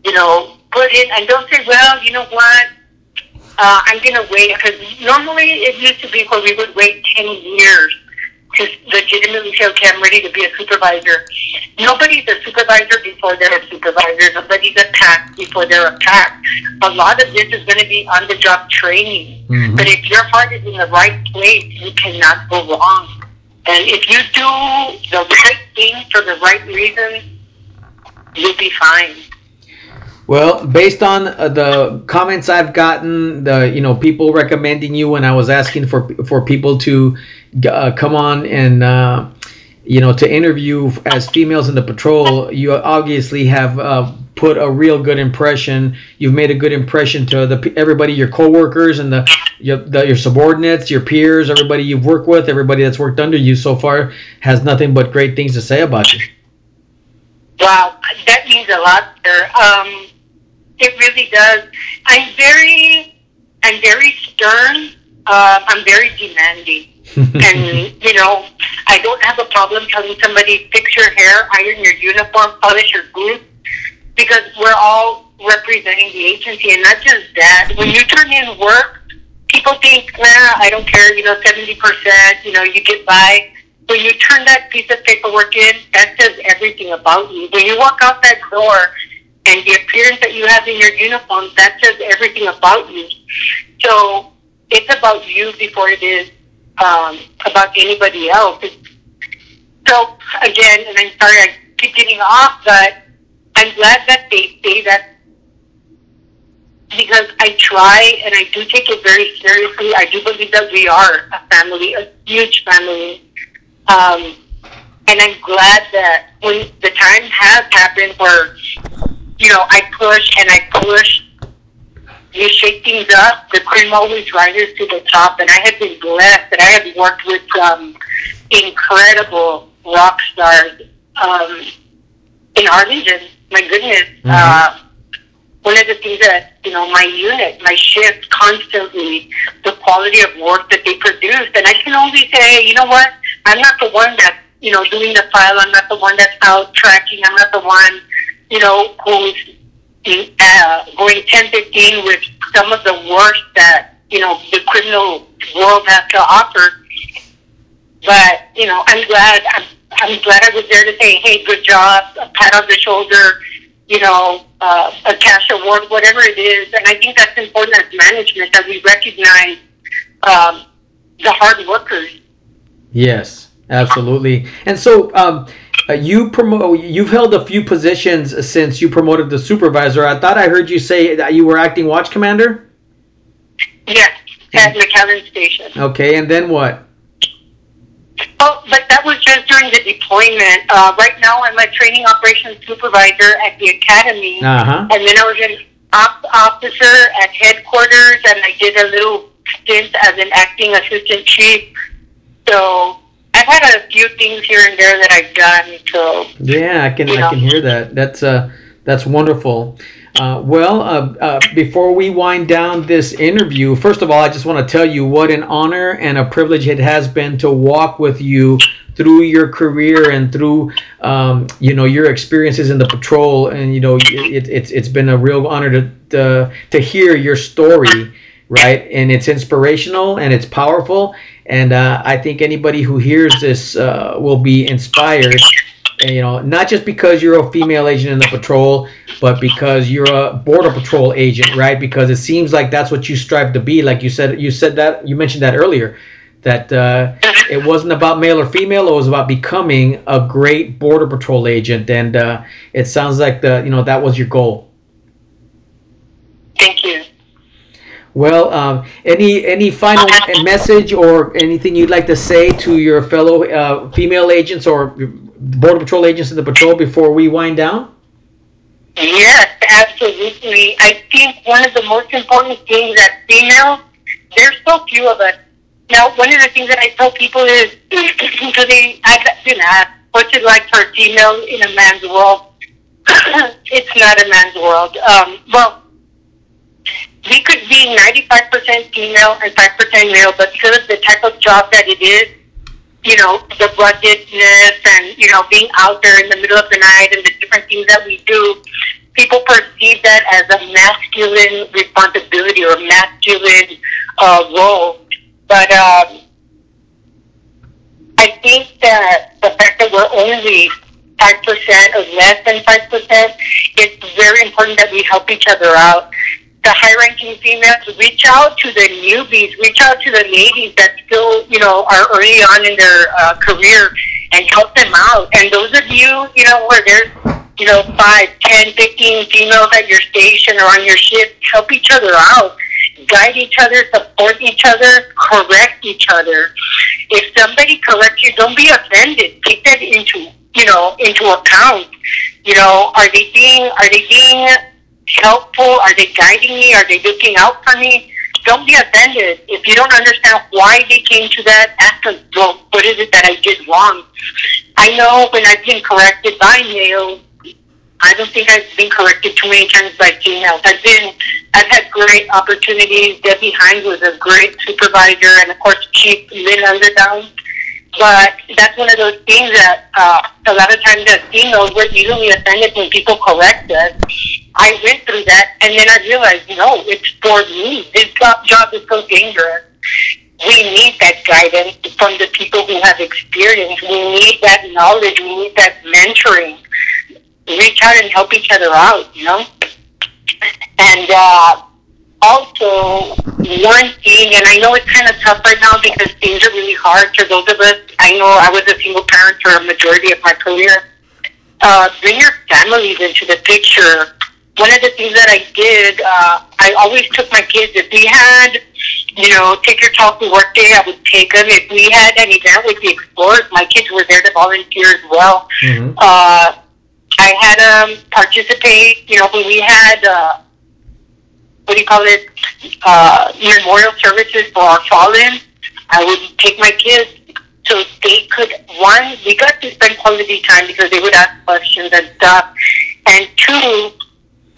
you know, put in, and don't say, well, you know what, uh, I'm going to wait, because normally it used to be where we would wait ten years to legitimately say, okay, I'm ready to be a supervisor. Nobody's a supervisor before they're a supervisor. Nobody's a PAC before they're a PAC. A lot of this is going to be on-the-job training, mm-hmm. but if your heart is in the right place, you cannot go wrong. And if you do the right thing for the right reason, you'll be fine. Well, based on uh, the comments I've gotten, the you know people recommending you when I was asking for for people to uh, come on and uh, you know to interview as females in the patrol, you obviously have uh, put a real good impression. You've made a good impression to the everybody, your coworkers and the. Your, the, your subordinates, your peers, everybody you've worked with, everybody that's worked under you so far has nothing but great things to say about you. Wow, that means a lot, sir. Um, it really does. I'm very, I'm very stern. Uh, I'm very demanding, and you know, I don't have a problem telling somebody fix your hair, iron your uniform, polish your boots, because we're all representing the agency, and not just that. When you turn in work. People think, nah, I don't care, you know, seventy percent, you know, you get by. When you turn that piece of paperwork in, that says everything about you. When you walk out that door and the appearance that you have in your uniform, that says everything about you. So it's about you before it is um, about anybody else. It's, so, again, and I'm sorry I keep getting off, but I'm glad that they say that. Because I try and I do take it very seriously. I do believe that we are a family, a huge family. Um, and I'm glad that when the time has happened where, you know, I push and I push, you shake things up, the cream always rises to the top. And I have been blessed that I have worked with um, incredible rock stars um, in Arlington. My goodness. Mm-hmm. Uh, One of the things that, you know, my unit, my shift constantly, the quality of work that they produced. And I can only say, you know what, I'm not the one that's, you know, doing the file. I'm not the one that's out tracking. I'm not the one, you know, who's uh, going ten fifteen with some of the worst that, you know, the criminal world has to offer. But, you know, I'm glad, I'm, I'm glad I was there to say, hey, good job, a pat on the shoulder, you know, uh, a cash award, whatever it is. And I think that's important as management, that we recognize um, the hard workers. Yes, absolutely. And so um, you promote, you've held a few positions since you promoted the supervisor. I thought I heard you say that you were acting watch commander? Yes, at McAllen Station. Okay, and then what? Oh, but that was just during the deployment. Uh, right now, I'm a training operations supervisor at the academy, uh-huh. and then I was an ops officer at headquarters, and I did a little stint as an acting assistant chief. So I've had a few things here and there that I've done. So yeah, I can I know. can hear that. That's uh that's wonderful. Uh, well, uh, uh, before we wind down this interview, first of all, I just want to tell you what an honor and a privilege it has been to walk with you through your career and through, um, you know, your experiences in the patrol. And, you know, it, it's it's been a real honor to, to to hear your story, right? And it's inspirational and it's powerful. And uh, I think anybody who hears this uh, will be inspired. You know, not just because you're a female agent in the patrol, but because you're a Border Patrol agent, right? Because it seems like that's what you strive to be. Like you said, you said that you mentioned that earlier, that uh, it wasn't about male or female. It was about becoming a great Border Patrol agent, and uh, it sounds like the you know that was your goal. Thank you. Well, um, any any final message or anything you'd like to say to your fellow uh, female agents or Border Patrol agents in the patrol before we wind down? Yes, absolutely. I think one of the most important things that females, there's so few of us. Now, one of the things that I tell people is, because they, I've been asked, what's it like for a female in a man's world? It's not a man's world. Um, well, we could be ninety-five percent female and five percent male, but because of the type of job that it is, you know, the ruggedness and, you know, being out there in the middle of the night and the different things that we do, people perceive that as a masculine responsibility or a masculine uh, role. But um, I think that the fact that we're only five percent or less than five percent, it's very important that we help each other out. The high-ranking females, reach out to the newbies, reach out to the ladies that still, you know, are early on in their uh, career and help them out. And those of you, you know, where there's, you know, five, ten, fifteen females at your station or on your shift, help each other out, guide each other, support each other, correct each other. If somebody corrects you, don't be offended. Take that into, you know, into account. You know, are they being, are they being... helpful? Are they guiding me? Are they looking out for me? Don't be offended. If you don't understand why they came to that, ask them, well, what is it that I did wrong? I know when I've been corrected by male, I don't think I've been corrected too many times by females. I've been, I've had great opportunities. Debbie Hines was a great supervisor, and of course, Chief Lynn Underdown. But that's one of those things that uh, a lot of times as females, we're usually offended when people correct us. I went through that, and then I realized, no, it's for me. This job, job is so dangerous. We need that guidance from the people who have experience. We need that knowledge. We need that mentoring. Reach out and help each other out, you know? And uh, also, one thing, and I know it's kind of tough right now because things are really hard for those of us. I know I was a single parent for a majority of my career. Uh, bring your families into the picture. One of the things that I did, uh, I always took my kids. If we had, you know, take your child to work day, I would take them. If we had an event with the Explorers, my kids were there to volunteer as well. Mm-hmm. Uh, I had them um, participate, you know, when we had, uh, what do you call it, uh, memorial services for our fallen, I would take my kids. So they could, one, we got to spend quality time because they would ask questions and stuff. And two,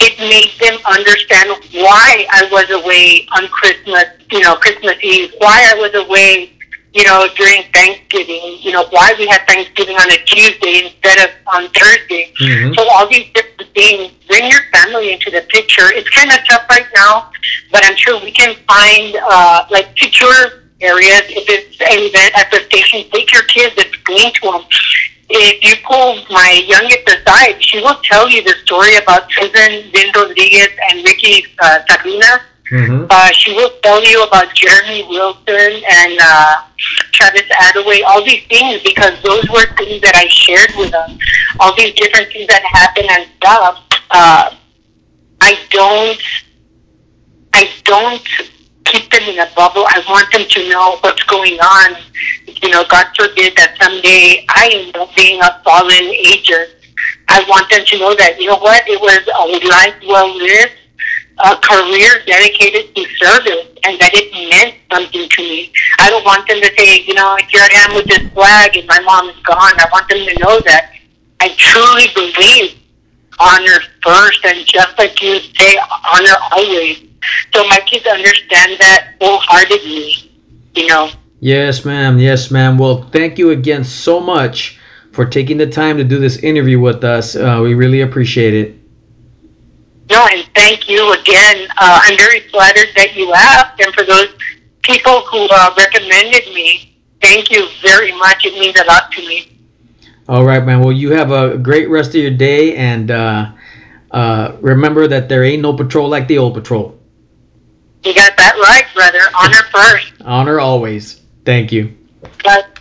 it made them understand why I was away on Christmas, you know, Christmas Eve, why I was away, you know, during Thanksgiving, you know, why we had Thanksgiving on a Tuesday instead of on Thursday. Mm-hmm. So all these different things, bring your family into the picture. It's kind of tough right now, but I'm sure we can find, uh, like, secure areas. If it's an event at the station, take your kids and explain to them. If you pull my youngest aside, she will tell you the story about Susan Ben Rodriguez and Ricky uh, Sabina. Mm-hmm. Uh, she will tell you about Jeremy Wilson and uh, Travis Adaway, all these things, because those were things that I shared with them. All these different things that happen and stuff. Uh, I don't, I don't keep them in a bubble. I want them to know what's going on. You know, God forbid that someday I end up being a fallen agent. I want them to know that, you know what, it was a life well lived, a career dedicated to service, and that it meant something to me. I don't want them to say, you know, here I am with this flag and my mom is gone. I want them to know that I truly believe honor first, and just like you say, honor always. So my kids understand that wholeheartedly, you know. Yes, ma'am. Yes, ma'am. Well, thank you again so much for taking the time to do this interview with us. Uh, we really appreciate it. No, and thank you again. Uh, I'm very flattered that you asked, and for those people who uh, recommended me, thank you very much. It means a lot to me. All right, man. Well, you have a great rest of your day, and uh, uh, remember that there ain't no patrol like the old patrol. You got that right, brother. Honor first. Honor always. Thank you. But,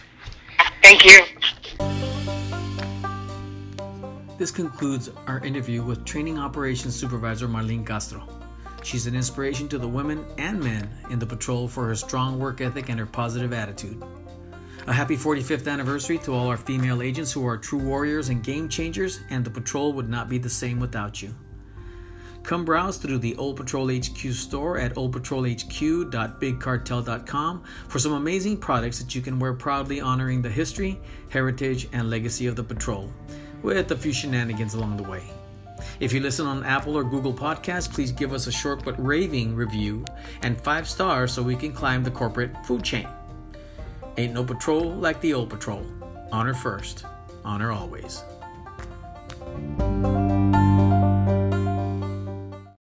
thank you. This concludes our interview with Training Operations Supervisor Marlene Castro. She's an inspiration to the women and men in the patrol for her strong work ethic and her positive attitude. A happy forty-fifth anniversary to all our female agents who are true warriors and game changers, and the patrol would not be the same without you. Come browse through the Old Patrol H Q store at old patrol h q dot big cartel dot com for some amazing products that you can wear proudly, honoring the history, heritage, and legacy of the patrol, with a few shenanigans along the way. If you listen on Apple or Google Podcasts, please give us a short but raving review and five stars so we can climb the corporate food chain. Ain't no patrol like the old patrol. Honor first, honor always.